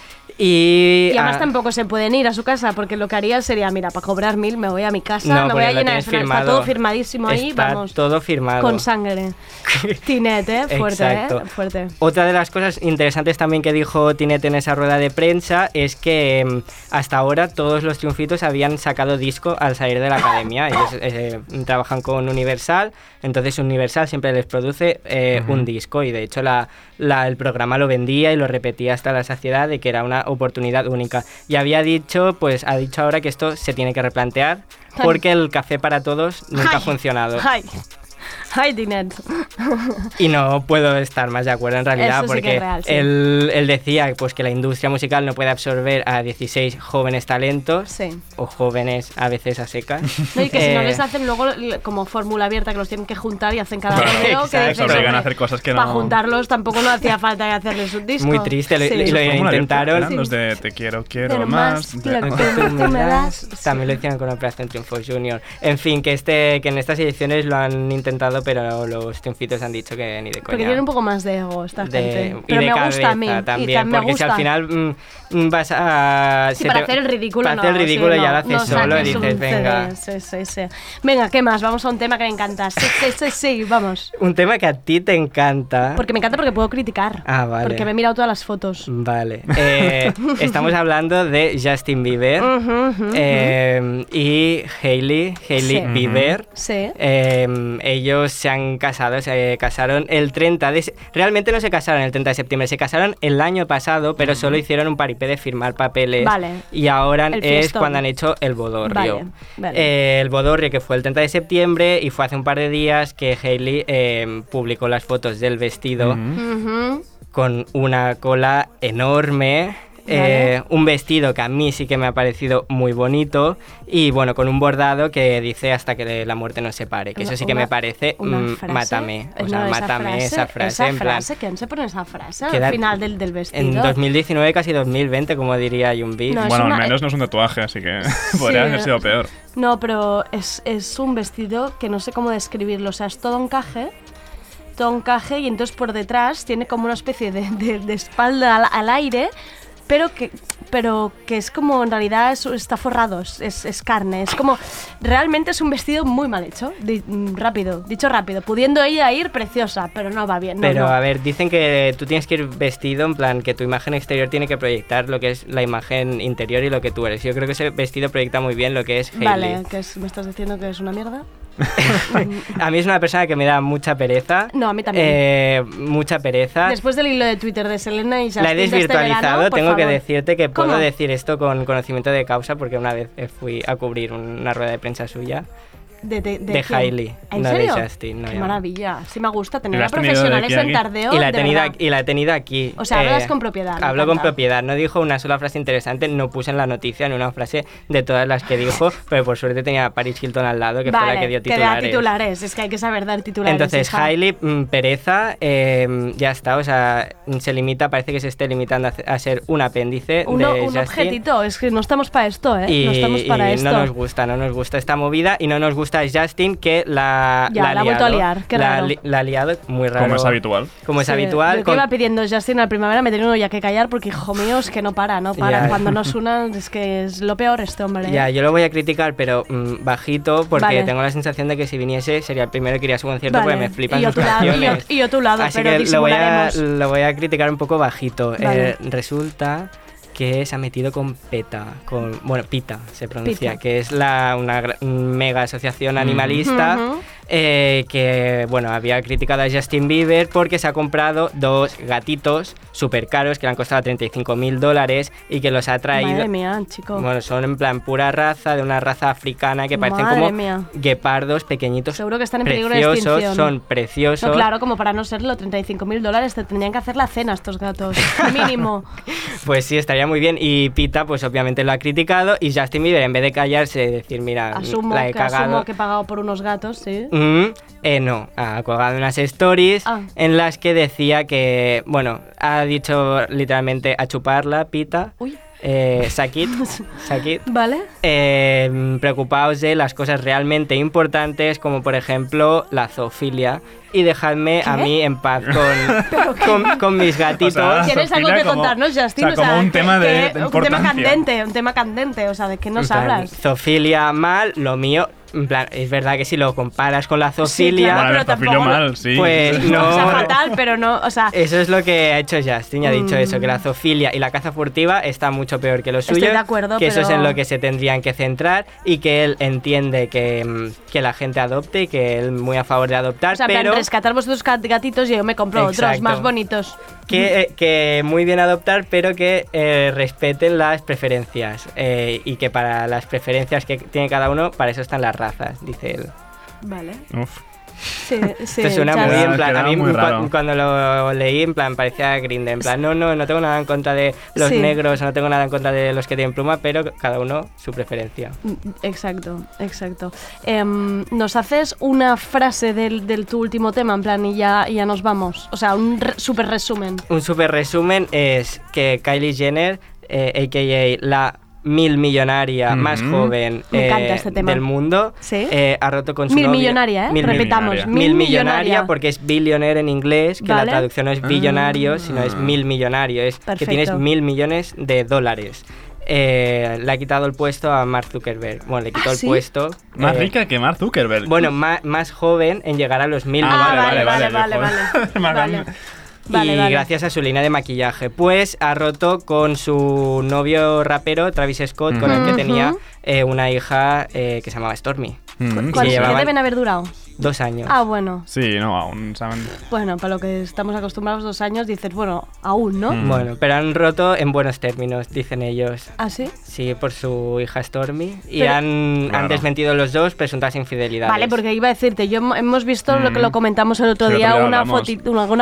y además tampoco se pueden ir a su casa, porque lo que haría sería, mira, para cobrar 1.000 me voy a mi casa, me voy a llenar, está todo firmadísimo ahí, vamos, todo firmado con sangre. Tinet, fuerte. Otra de las cosas interesantes también que dijo Tinet en esa rueda de prensa es que hasta ahora todos los triunfitos habían sacado disco al salir de la academia. Ellos trabajan con Universal, entonces Universal siempre les produce un disco, y de hecho el programa lo vendía y lo repetía hasta la saciedad de que era una oportunidad única. Y ha dicho ahora que esto se tiene que replantear porque el café para todos nunca ha funcionado. Hi, Tinet. Y no puedo estar más de acuerdo en realidad, porque él decía pues que la industria musical no puede absorber a 16 jóvenes talentos o jóvenes a veces a secas. No, y que si no les hacen luego como fórmula abierta, que los tienen que juntar y hacen cada video. Obligan a hacer cosas que no... Para juntarlos tampoco no hacía falta hacerles un disco. Muy triste, lo intentaron. Los de te quiero más. También lo hicieron con Operación Triunfo Junior. En fin, que en estas ediciones lo han intentado, pero los triunfitos han dicho que ni de coña. Porque tienen un poco más de ego esta gente. Pero me gusta a mí. También, porque si al final vas a... Sí, para hacer el ridículo. Para hacer el ridículo ya lo haces solo y dices, venga. Sí. Venga, ¿qué más? Vamos a un tema que me encanta. Sí, vamos. Un tema que a ti te encanta. Porque me encanta, porque puedo criticar. Vale. Porque me he mirado todas las fotos. Vale. Estamos hablando de Justin Bieber y Hailey Bieber. Sí. Ellos ambos se han casado, se casaron el 30 de... Realmente no se casaron el 30 de septiembre, se casaron el año pasado, pero solo hicieron un paripé de firmar papeles. Vale. Y ahora es cuando han hecho el bodorrio. Vale, vale. El bodorrio que fue el 30 de septiembre y fue hace un par de días que Hailey publicó las fotos del vestido con una cola enorme... un vestido que a mí sí que me ha parecido muy bonito y bueno, con un bordado que dice hasta que la muerte nos separe, que eso sí que me parece mátame, o sea, no, mátame esa frase, en plan, ¿quién se pone esa frase al final del vestido? En 2019 casi 2020, como diría Yung Beef. No, bueno, al menos no es un tatuaje, así que podría haber sido peor. No, pero es un vestido que no sé cómo describirlo, o sea, es todo encaje y entonces por detrás tiene como una especie de espalda al aire. Pero que es como, en realidad, está forrado, es carne. Es como, realmente es un vestido muy mal hecho, dicho rápido. Pudiendo ella ir preciosa, pero no va bien. Pero, a ver, dicen que tú tienes que ir vestido, en plan, que tu imagen exterior tiene que proyectar lo que es la imagen interior y lo que tú eres. Yo creo que ese vestido proyecta muy bien lo que es Hailey. Vale, ¿me estás diciendo que es una mierda? A mí es una persona que me da mucha pereza. No, a mí también. Mucha pereza. Después del hilo de Twitter de Selena y Justin, la he desvirtualizado, este verano, tengo que decirte que puedo decir esto con conocimiento de causa porque una vez fui a cubrir una rueda de prensa suya. ¿De Hailey? ¿En no serio? De Justin, no. Qué maravilla. Sí, me gusta tener a profesionales en tardeo. Y la he tenido aquí. O sea, hablas con propiedad. Hablo con propiedad. No dijo una sola frase interesante. No puse en la noticia ni una frase de todas las que dijo. Pero por suerte tenía a Paris Hilton al lado, que fue la que dio titulares. Que da titulares. Es que hay que saber dar titulares. Entonces, Hailey, pereza, ya está. O sea, se limita, parece que se esté limitando a ser un apéndice de Justin. Un objetito. Es que no estamos para esto, ¿eh? No estamos para esto. No nos gusta esta movida y no nos gusta a Justin, que la ha vuelto a liar. Qué raro. La ha liado muy raro. Como es habitual. Yo que iba pidiendo Justin al Primavera, me tenía uno ya que callar porque, hijo mío, es que no para. Yeah. Cuando nos unan es que es lo peor este hombre. Ya, yo lo voy a criticar, pero bajito, porque tengo la sensación de que si viniese sería el primero que iría a su concierto porque me flipan sus canciones. Y yo a tu lado, así pero disimularemos. Así que lo voy a criticar un poco bajito. Vale. Resulta que se ha metido con PETA, PETA se pronuncia, que es una mega asociación animalista que, bueno, había criticado a Justin Bieber porque se ha comprado dos gatitos súper caros que le han costado $35,000 y que los ha traído. Madre mía, chico. Bueno, son en plan pura raza, de una raza africana que parecen guepardos pequeñitos. Seguro que están en peligro de extinción. Son preciosos. No, claro, como para no serlo, $35,000 te tendrían que hacer la cena estos gatos, mínimo. Pues sí, estaría muy bien. Y PETA, pues obviamente lo ha criticado. Y Justin Bieber, en vez de callarse, decir, mira, la he cagado. Asumo que he pagado por unos gatos, sí. No, ha colgado unas stories en las que decía que, bueno, ha dicho literalmente a chuparla, PETA. Uy. Sakit. Vale. Preocupaos de las cosas realmente importantes, como por ejemplo la zoofilia. Y dejadme a mí en paz con mis gatitos. O sea, ¿tienes algo que contarnos, Justin? O sea, como un tema candente, o sea, ¿de qué nos hablas? Zoofilia mal, lo mío. En plan, es verdad que si lo comparas con la zoofilia... Sí, claro, pero tampoco... mal, sí. Pues no... O sea, fatal, pero no, o sea... Eso es lo que ha hecho Justin, ha dicho eso, que la zoofilia y la caza furtiva está mucho peor que lo suyo. Estoy de acuerdo, pero... eso es en lo que se tendrían que centrar y que él entiende que la gente adopte y que él muy a favor de adoptar, o sea, pero... rescatar vosotros gatitos y yo me compro otros más bonitos. Que muy bien adoptar, pero que respeten las preferencias y que para las preferencias que tiene cada uno, para eso están las razas, dice él. Vale. Uf. Sí, esto suena muy en plan, a mí cuando lo leí en plan parecía Grindr, en plan no tengo nada en contra de los negros, no tengo nada en contra de los que tienen pluma, pero cada uno su preferencia. Exacto. ¿Nos haces una frase del tu último tema en plan y ya nos vamos? O sea, un súper resumen. Un súper resumen es que Kylie Jenner, a.k.a. la millonaria más joven este del mundo, ha roto con su novio. Millonaria, repitamos. Millonaria, porque es billionaire en inglés, que la traducción no es billonario, sino es millonario. Es perfecto. Que tienes $1,000,000,000. Le ha quitado el puesto a Mark Zuckerberg. Bueno, le quitó el puesto. Más rica que Mark Zuckerberg. Bueno, más joven en llegar a los 1,000. Vale. Vale, gracias a su línea de maquillaje. Pues ha roto con su novio rapero, Travis Scott, con el que tenía una hija que se llamaba Stormy. ¿Cuánto deben haber durado? 2 años. Ah, bueno. Sí, no, aún saben. Bueno, para lo que estamos acostumbrados 2 años, dices, bueno, aún, ¿no? Mm. Bueno, pero han roto en buenos términos, dicen ellos. ¿Ah, sí? Sí, por su hija Stormy. Pero, y han desmentido los dos presuntas infidelidades. Vale, porque iba a decirte, yo hemos visto lo que lo comentamos el otro día, una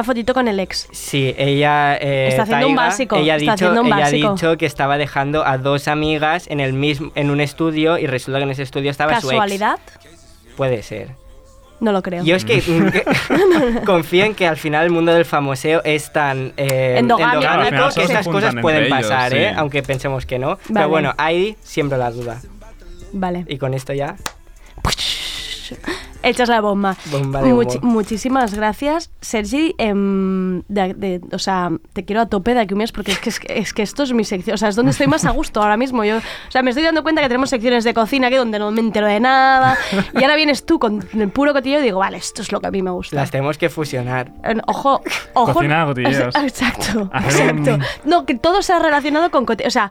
fotito con el ex. Sí, ella... está haciendo un básico. Ella ha dicho que estaba dejando a 2 amigas en un estudio y resulta que en ese estudio estaba ¿Casualidad? Su ex. ¿Casualidad? Puede ser. No lo creo. Yo es que confío en que al final el mundo del famoseo es tan endogámico que estas cosas pueden pasar, ellos, sí. Aunque pensemos que no. Vale. Pero bueno, ahí siembro la duda. Vale. Y con esto ya... Echas la bomba. Muchísimas gracias, Sergi. O sea, te quiero a tope de aquí un mes porque es que esto es mi sección. O sea, es donde estoy más a gusto ahora mismo. Yo, o sea, me estoy dando cuenta que tenemos secciones de cocina aquí donde no me entero de nada. Y ahora vienes tú con el puro cotillo y digo, vale, esto es lo que a mí me gusta. Las tenemos que fusionar. Ojo. Cocina, cotilleos. Exacto. No, que todo sea relacionado con cotillo. O sea,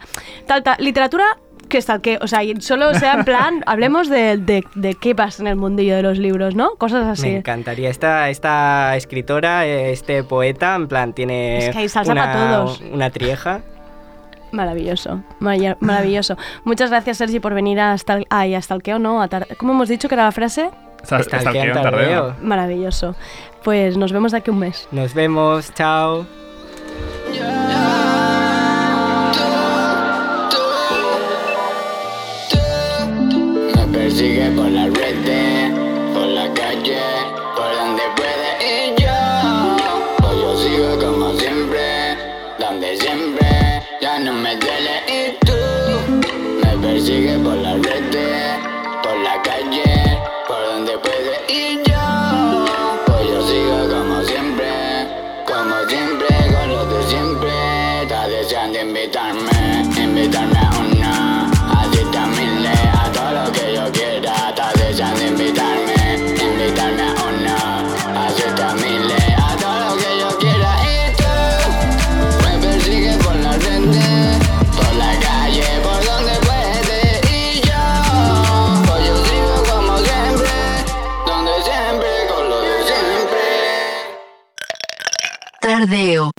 literatura... que está que, o sea, solo sea en plan, hablemos de qué pasa en el mundillo de los libros, ¿no? Cosas así. Me encantaría. Esta escritora, este poeta, en plan, tiene es que hay salsa para todos. Una trieja. Maravilloso. Muchas gracias, Sergi, por venir a Estalqueo, ¿no? ¿Cómo hemos dicho que era la frase? Estalqueo, tardeo. Maravilloso. Pues nos vemos de aquí un mes. Nos vemos. Chao. Sigue por las redes, por la calle, por donde puede y yo, pues yo sigo como siempre, donde siempre, ya no me duele y tú, me persigue por las redes, por la calle, por donde puede y yo, pues yo sigo como siempre, con los de siempre, está deseando invitarme a una, a ti también le a todo lo que yo quiero. Invitarme a una, a 7.000, a todo lo que yo quiera. Y tú me persigues por la frente, por la calle, por donde puede. Y yo, pues yo sigo como siempre, donde siempre, con lo de siempre. Tardeo.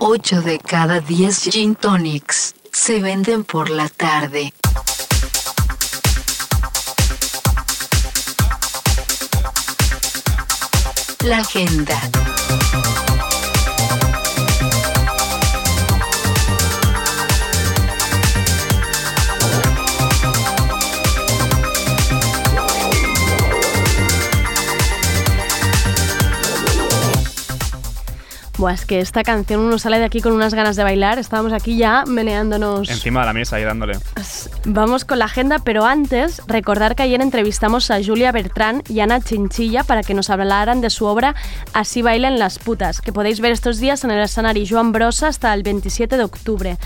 8 de cada 10 gin tonics se venden por la tarde. La agenda. Es que esta canción uno sale de aquí con unas ganas de bailar. Estábamos aquí ya meneándonos encima de la mesa y dándole. Vamos con la agenda, pero antes recordar que ayer entrevistamos a Julia Bertrán y Ana Chinchilla para que nos hablaran de su obra Así bailan las putas, que podéis ver estos días en el escenario Joan Brossa hasta el 27 de octubre.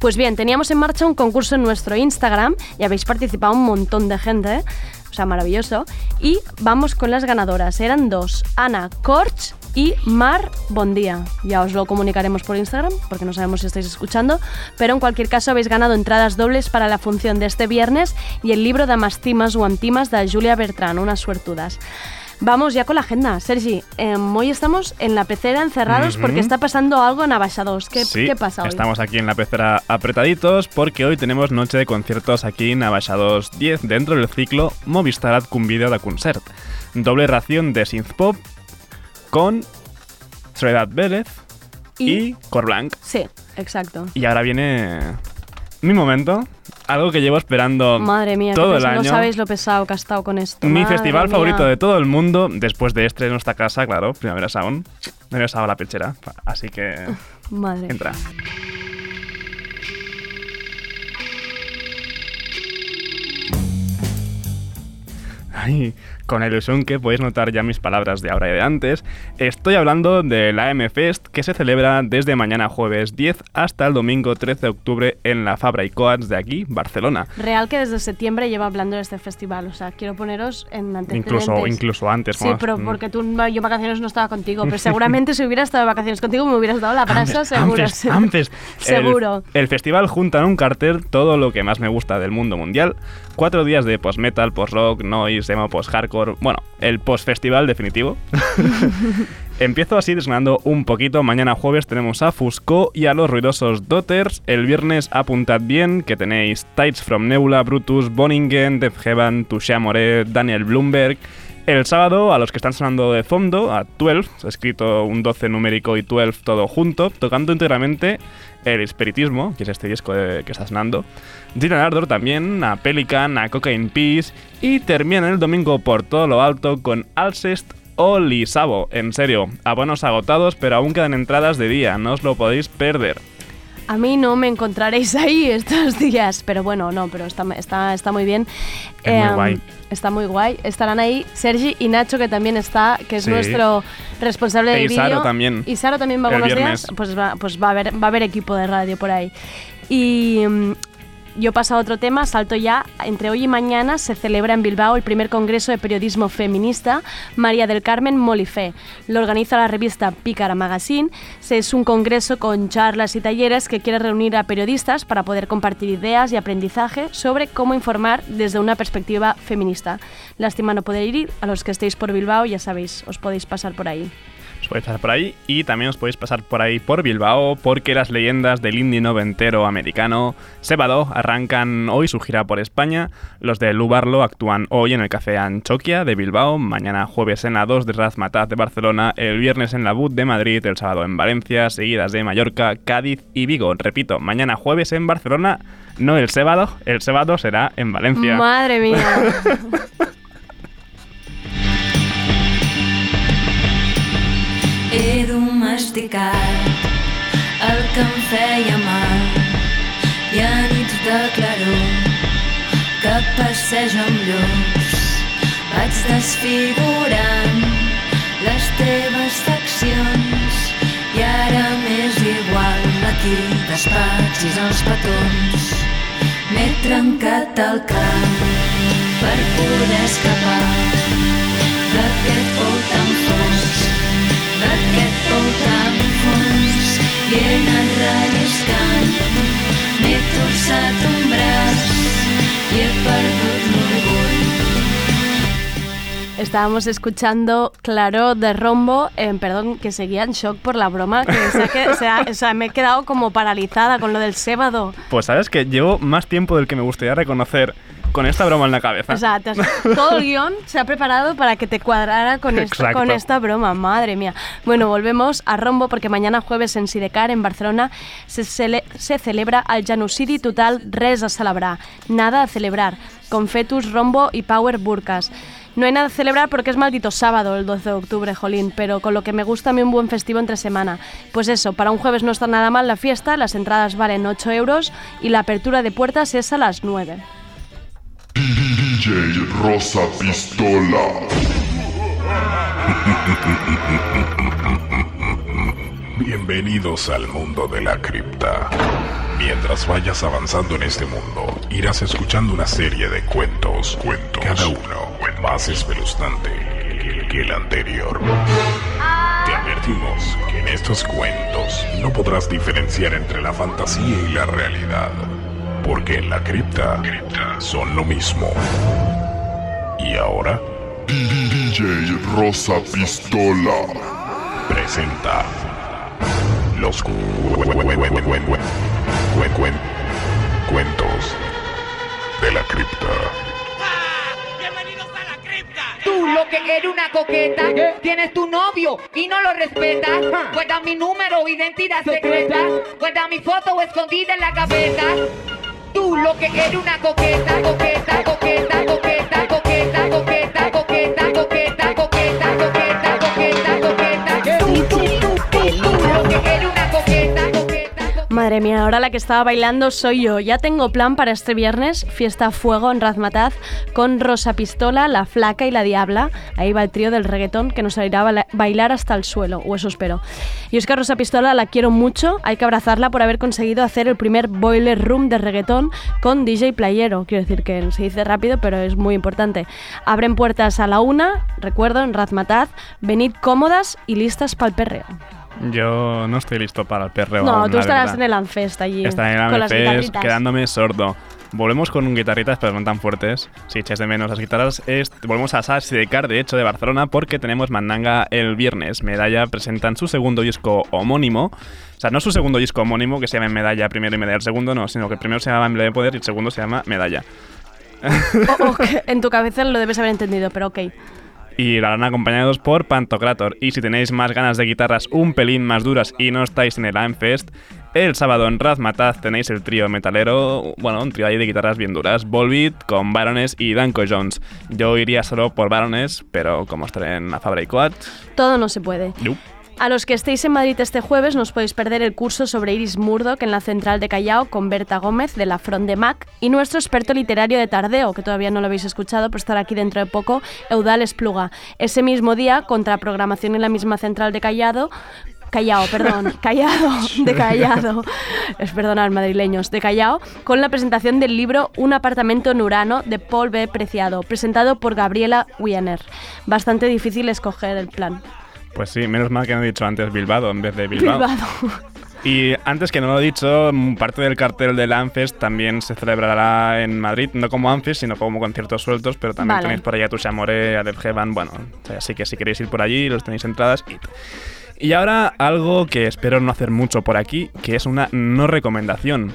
Pues bien, teníamos en marcha un concurso en nuestro Instagram y habéis participado un montón de gente, ¿eh? O sea, maravilloso. Y vamos con las ganadoras. Eran 2, Ana Corch y Mar Bondía. Ya os lo comunicaremos por Instagram, porque no sabemos si estáis escuchando, pero en cualquier caso habéis ganado entradas dobles para la función de este viernes y el libro d'Amestimes o Antimes de Julia Bertrán, unas suertudas. Vamos ya con la agenda, Sergi. Hoy estamos en la pecera encerrados porque está pasando algo en Abaixados. ¿Qué pasa hoy? Estamos aquí en la pecera apretaditos porque hoy tenemos noche de conciertos aquí en Abaixados 10 dentro del ciclo Movistar Ad Convida de Concert. Doble ración de synthpop con Soledad Vélez y Cor Blanc. Sí, exacto. Y ahora viene mi momento. Algo que llevo esperando todo el año. No sabéis lo pesado que ha estado con esto. Mi festival favorito de todo el mundo, después de este en nuestra casa, claro, Primavera Sound. Me he besado la pechera, así que entra. Ay, con la ilusión que podéis notar ya mis palabras de ahora y de antes, estoy hablando del AM Fest, que se celebra desde mañana jueves 10 hasta el domingo 13 de octubre en la Fabra i Coats de aquí, Barcelona. Real que desde septiembre lleva hablando de este festival, o sea, quiero poneros en antecedentes. Incluso antes. Sí, pero porque tú, yo vacaciones no estaba contigo, pero seguramente si hubiera estado de vacaciones contigo me hubieras dado la brasa, seguro. Antes. Seguro. El festival junta en un cartel todo lo que más me gusta del mundo mundial, 4 días de post-metal, post-rock, noise, emo, post-hardcore, bueno, el post-festival definitivo. Empiezo así desgranando un poquito. Mañana jueves tenemos a Fusco y a los ruidosos Daughters. El viernes, apuntad bien, que tenéis Tides from Nebula, Brutus, Boningen, Def Heaven, Touché Moret, Daniel Bloomberg. El sábado, a los que están sonando de fondo, a 12, escrito un 12 numérico y 12 todo junto, tocando íntegramente el espiritismo, que es este disco que está sonando. Dylan Ardor también, a Pelican, a Cocaine Peace. Y termina el domingo por todo lo alto con Alcest o Lisabo. En serio, abonos agotados, pero aún quedan entradas de día, no os lo podéis perder. A mí no me encontraréis ahí estos días, pero bueno, no, pero está muy bien. Es muy guay. Está muy guay. Estarán ahí Sergi y Nacho, que también está, que es nuestro responsable del vídeo. Y Saro también. Y Saro también va algunos días. Pues va a haber equipo de radio por ahí. Y yo paso a otro tema, salto ya. Entre hoy y mañana se celebra en Bilbao el primer Congreso de Periodismo Feminista María del Carmen Molifé. Lo organiza la revista Pícara Magazine. Es un congreso con charlas y talleres que quiere reunir a periodistas para poder compartir ideas y aprendizaje sobre cómo informar desde una perspectiva feminista. Lástima no poder ir. A los que estéis por Bilbao, ya sabéis, os podéis pasar por ahí. Os podéis pasar por ahí y también os podéis pasar por ahí por Bilbao, porque las leyendas del indie noventero americano Sebado arrancan hoy su gira por España. Los de Lubarlo actúan hoy en el Café Anchoquia de Bilbao, mañana jueves en la 2 de Razmataz de Barcelona, el viernes en la BUT de Madrid, el sábado en Valencia, seguidas de Mallorca, Cádiz y Vigo. Repito, mañana jueves en Barcelona, no el sábado, el sábado será en Valencia. ¡Madre mía! He de masticar el que em feia mal. Hi ha nits de claror que passejo amb llums. Vaig desfigurant les teves faccions i ara m'és igual aquí despatxis els petons. M'he trencat el cap per poder escapar d'aquest pou tan fons. D'aquest pou tan fons i he anat relliscant, m'he torçat un braç i he perdut l'orgull. Estábamos escuchando Claro de Rombo, perdón, que seguía en shock por la broma, que me he quedado como paralizada con lo del sábado. Pues sabes que llevo más tiempo del que me gustaría reconocer con esta broma en la cabeza. O sea, todo el guión se ha preparado para que te cuadrara con esta broma, madre mía. Bueno, volvemos a Rombo, porque mañana jueves en Sidecar, en Barcelona, se celebra el genocidi total, res a celebrar, nada a celebrar, con fetus, rombo y power burkas. No hay nada a celebrar porque es maldito sábado el 12 de octubre, jolín, pero con lo que me gusta a mí un buen festivo entre semana. Pues eso, para un jueves no está nada mal la fiesta, las entradas valen 8€ y la apertura de puertas es a las 9. DJ Rosa Pistola. Bienvenidos al mundo de la cripta. Mientras vayas avanzando en este mundo, irás escuchando una serie de cuentos, cada uno más espeluznante que el anterior. Te advertimos que en estos cuentos no podrás diferenciar entre la fantasía y la realidad, porque en la cripta son lo mismo. Y ahora, DJ Rosa Pistola presenta los cuentos de la cripta. Tú lo que eres una coqueta, tienes tu novio y no lo respetas. Guarda mi número, identidad secreta, guarda mi foto escondida en la gaveta. Tú lo que eres una coqueta. Madre mía, ahora la que estaba bailando soy yo. Ya tengo plan para este viernes, fiesta a fuego en Razmataz con Rosa Pistola, La Flaca y La Diabla. Ahí va el trío del reggaetón que nos irá a bailar hasta el suelo, o eso espero. Y es que a Rosa Pistola la quiero mucho, hay que abrazarla por haber conseguido hacer el primer boiler room de reggaetón con DJ Playero. Quiero decir que se dice rápido, pero es muy importante. Abren puertas a la 1, recuerdo, en Razmataz. Venid cómodas y listas para el perreo. Yo no estoy listo para el perreo. No, aún, tú estarás en el Anfest allí. Estaré en el Anfest quedándome sordo. Volvemos con guitarritas, pero no tan fuertes. Si echas de menos las guitarras, volvemos a Sass y Decar, de hecho, de Barcelona, porque tenemos mandanga el viernes. Medalla presentan su segundo disco homónimo. O sea, no su segundo disco homónimo, que se llama Medalla primero y Medalla el segundo, no, sino que el primero se llama Emblema de Poder y el segundo se llama Medalla. Okay. En tu cabeza lo debes haber entendido, pero ok. Y la harán acompañados por Pantocrator. Y si tenéis más ganas de guitarras un pelín más duras y no estáis en el Amfest, el sábado en Razmataz tenéis el trío metalero, bueno, un trío ahí de guitarras bien duras, Volbeat con Barones y Danko Jones. Yo iría solo por Barones, pero como estaré en la Fabra y Coat... Todo no se puede. No. A los que estéis en Madrid este jueves no os podéis perder el curso sobre Iris Murdoch en la Central de Callao con Berta Gómez de la Front de Mac y nuestro experto literario de Tardeo, que todavía no lo habéis escuchado, pero estará aquí dentro de poco, Eudal Espluga. Ese mismo día, contraprogramación en la misma Central de Callao, perdonad madrileños, de Callao, con la presentación del libro Un apartamento en Urano de Paul B. Preciado, presentado por Gabriela Wiener. Bastante difícil escoger el plan. Pues sí, menos mal que no he dicho antes Bilbao en vez de Bilbao. Y antes que no lo he dicho, parte del cartel del Anfest también se celebrará en Madrid, no como Anfest, sino como conciertos sueltos, pero también tenéis por allá Tus Amore, Adep Heaven, bueno, así que si queréis ir por allí, los tenéis entradas. Y ahora algo que espero no hacer mucho por aquí, que es una no recomendación.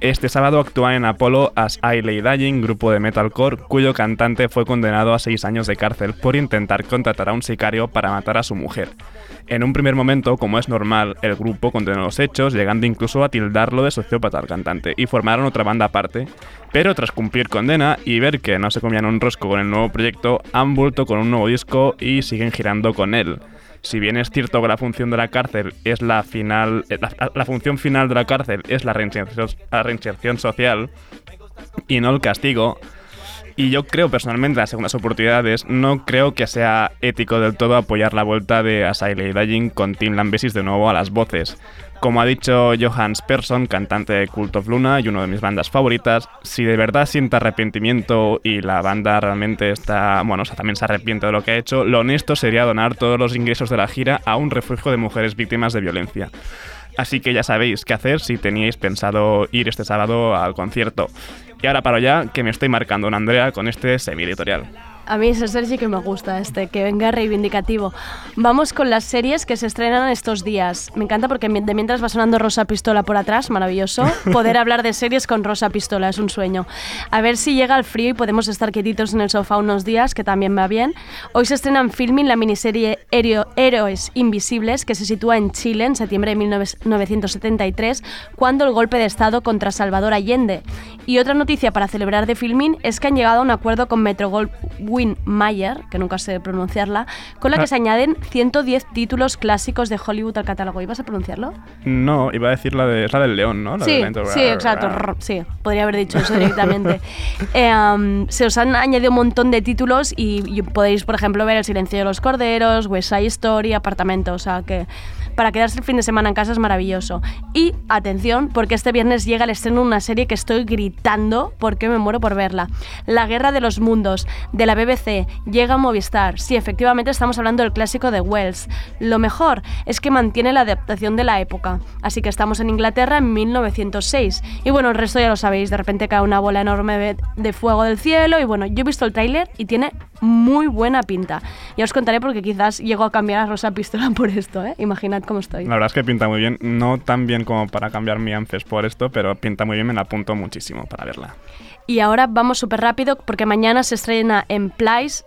Este sábado actúan en Apolo As I Lay Dying, grupo de metalcore, cuyo cantante fue condenado a 6 años de cárcel por intentar contratar a un sicario para matar a su mujer. En un primer momento, como es normal, el grupo condenó los hechos, llegando incluso a tildarlo de sociópata al cantante, y formaron otra banda aparte. Pero tras cumplir condena y ver que no se comían un rosco con el nuevo proyecto, han vuelto con un nuevo disco y siguen girando con él. Si bien es cierto que la función de la cárcel es la función final de la cárcel es la reinserción social y no el castigo, y yo creo personalmente las segundas oportunidades, no creo que sea ético del todo apoyar la vuelta de As I Lay Dying con Tim Lambesis de nuevo a las voces. Como ha dicho Johannes Persson, cantante de Cult of Luna y una de mis bandas favoritas, si de verdad siente arrepentimiento y la banda realmente está, bueno, o sea, también se arrepiente de lo que ha hecho, lo honesto sería donar todos los ingresos de la gira a un refugio de mujeres víctimas de violencia. Así que ya sabéis qué hacer si teníais pensado ir este sábado al concierto. Y ahora paro ya, que me estoy marcando una Andrea con este semi-editorial. A mí es el Sergi que me gusta, que venga reivindicativo. Vamos con las series que se estrenan estos días. Me encanta porque de mientras va sonando Rosa Pistola por atrás, maravilloso. Poder hablar de series con Rosa Pistola es un sueño. A ver si llega el frío y podemos estar quietitos en el sofá unos días, que también va bien. Hoy se estrena en Filmin la miniserie Héroes Invisibles, que se sitúa en Chile en septiembre de 1973, cuando el golpe de Estado contra Salvador Allende. Y otra noticia para celebrar de Filmin es que han llegado a un acuerdo con Metro Goldwyn Mayer, que nunca sé pronunciarla, con la que se añaden 110 títulos clásicos de Hollywood al catálogo. ¿Ibas a pronunciarlo? No, iba a decir la del león, ¿no? Sí, exacto. Sí, podría haber dicho eso directamente. Se os han añadido un montón de títulos y podéis, por ejemplo, ver El silencio de los corderos, West Side Story, Apartamento, o sea que... Para quedarse el fin de semana en casa es maravilloso. Y, atención, porque este viernes llega el estreno de una serie que estoy gritando porque me muero por verla. La Guerra de los Mundos, de la BBC, llega a Movistar. Sí, efectivamente estamos hablando del clásico de Wells. Lo mejor es que mantiene la adaptación de la época. Así que estamos en Inglaterra en 1906. Y bueno, el resto ya lo sabéis, de repente cae una bola enorme de fuego del cielo. Y bueno, yo he visto el tráiler y tiene muy buena pinta. Ya os contaré porque quizás llego a cambiar a Rosa Pistola por esto, ¿eh? Imaginad cómo estoy. La verdad es que pinta muy bien, no tan bien como para cambiar mi Anfes por esto, pero pinta muy bien, me la apunto muchísimo para verla. Y ahora vamos súper rápido porque mañana se estrena en Place,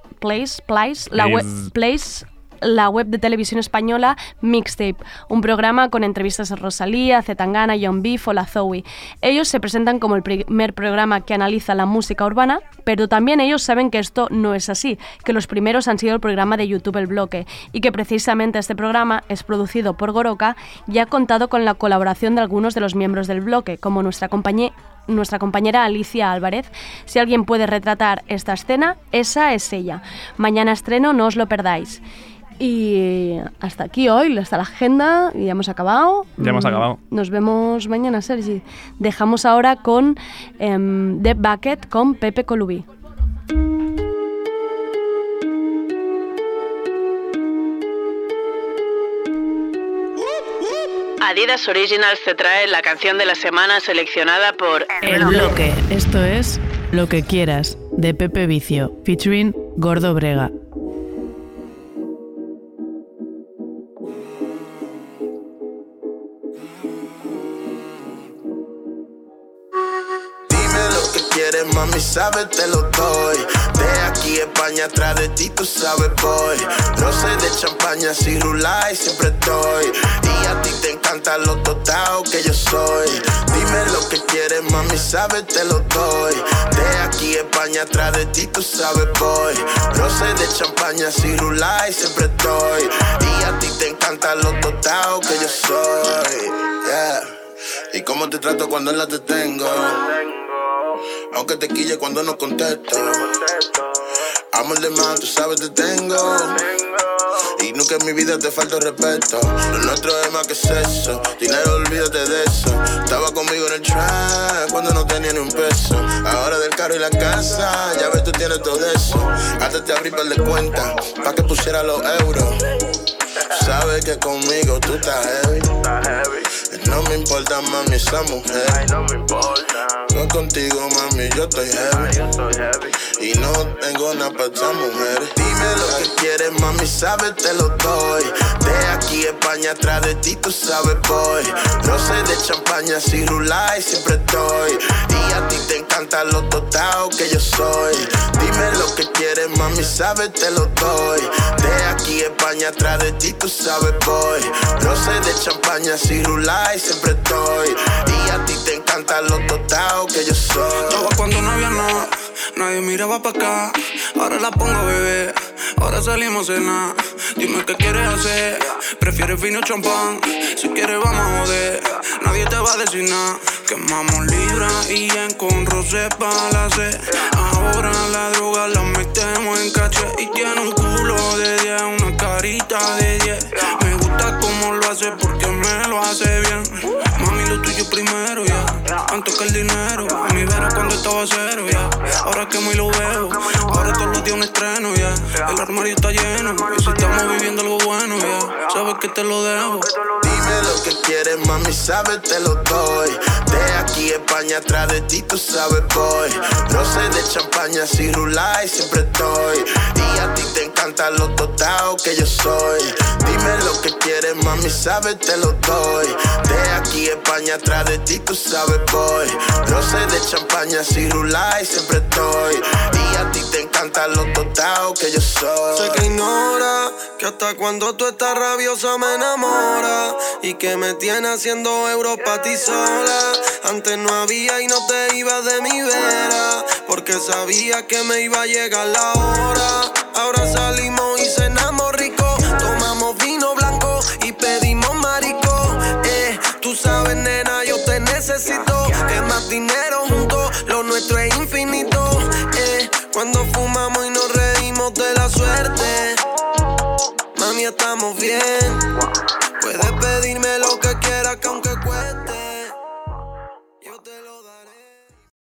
la web de televisión española Mixtape, un programa con entrevistas a Rosalía, Zetangana, Yung Beef o la Zoe. Ellos se presentan como el primer programa que analiza la música urbana, pero también ellos saben que esto no es así, que los primeros han sido el programa de YouTube El Bloque, y que precisamente este programa es producido por Goroka y ha contado con la colaboración de algunos de los miembros del Bloque, como nuestra compañera Alicia Álvarez. Si alguien puede retratar esta escena, esa es ella. Mañana estreno, no os lo perdáis. Y hasta aquí hoy, hasta la agenda, y ya hemos acabado. Ya hemos acabado. Nos vemos mañana, Sergi. Dejamos ahora con The Bucket con Pepe Colubi. Adidas Originals te trae la canción de la semana seleccionada por El Bloque. Esto es Lo que quieras, de Pepe Vicio, featuring Gordo Brega. Mami, sabes, te lo doy. De aquí España, atrás de ti, tú sabes, voy. Roce de champaña, si rulay, siempre estoy. Y a ti te encanta lo tostado que yo soy. Dime lo que quieres, mami, sabes, te lo doy. De aquí España, atrás de ti, tú sabes, voy. Roce de champaña, si rulay, siempre estoy. Y a ti te encanta lo tostado que yo soy. Yeah. Y cómo te trato cuando la detengo. Aunque te quille cuando no contesto. Amo el demás, tú sabes, te tengo. Y nunca en mi vida te falto respeto. Lo nuestro es más que sexo. Dinero, olvídate de eso. Estaba conmigo en el trap cuando no tenía ni un peso. Ahora del carro y la casa, ya ves, tú tienes todo eso. Hasta te abrí par de cuentas pa' que pusiera los euros. Sabes que conmigo tú estás heavy. No me importa, mami, esa mujer. Ay, no me importa. Yo contigo, mami, yo estoy heavy. Ay, yo estoy heavy. Y no tengo nada para esa mujer. Dime lo que quieres, mami, sabes, te lo doy. De aquí España, atrás de ti, tú sabes, voy. Roce de champaña, si rulay, siempre estoy. Y a ti te encanta lo tostado que yo soy. Dime lo que quieres, mami, sabes, te lo doy. De aquí España, atrás de ti, tú sabes, voy. Roce de champaña, si rulay, siempre estoy. Y a ti te encanta lo tostado que yo soy. Estaba cuando no había nada, nadie miraba pa' acá. Ahora la pongo, bebé, ahora salimos a cenar. Dime qué quieres hacer, prefieres vino o champán. Si quieres vamos a joder, nadie te va a decir nada. Quemamos libra y en con rosé palacé. Ahora la droga la metemos en caché. Y tiene un culo de 10, una carita de 10. Me gusta cómo lo hace porque me lo hace bien. Mami, lo tuyo primero, ya, yeah. Antes que el dinero. A mí verás cuando estaba cero, ya, yeah. Ahora quemo y lo veo. Ahora todos los días un estreno, ya, yeah. El armario está lleno. Y si estamos viviendo algo bueno, ya, yeah. Sabes que te lo debo. Dime lo que quieres, mami, sabes, te lo doy. De aquí España, atrás de ti, tú sabes, voy. Roce de champaña, si rulay, siempre estoy. Y a ti te encanta lo tostado que yo soy. Dime lo que quieres, mami, sabes, te lo doy. De aquí España, atrás de ti, tú sabes, voy. Roce de champaña, si rulay, siempre estoy. Y a ti te encanta lo tostado que yo soy. Sé que ignora que hasta cuando tú estás rabiosa me enamora. Y que me tiene haciendo euros pa' ti sola. Antes no había y no te ibas de mi vera, porque sabía que me iba a llegar la hora. Ahora salimos y cenamos rico, tomamos vino blanco y pedimos marico. Tú sabes, nena, yo te necesito. Es más dinero juntos, lo nuestro es infinito. Cuando fumamos y nos reímos de la suerte. Mami, estamos bien. Puedes pedirme lo que quieras, que aunque cueste.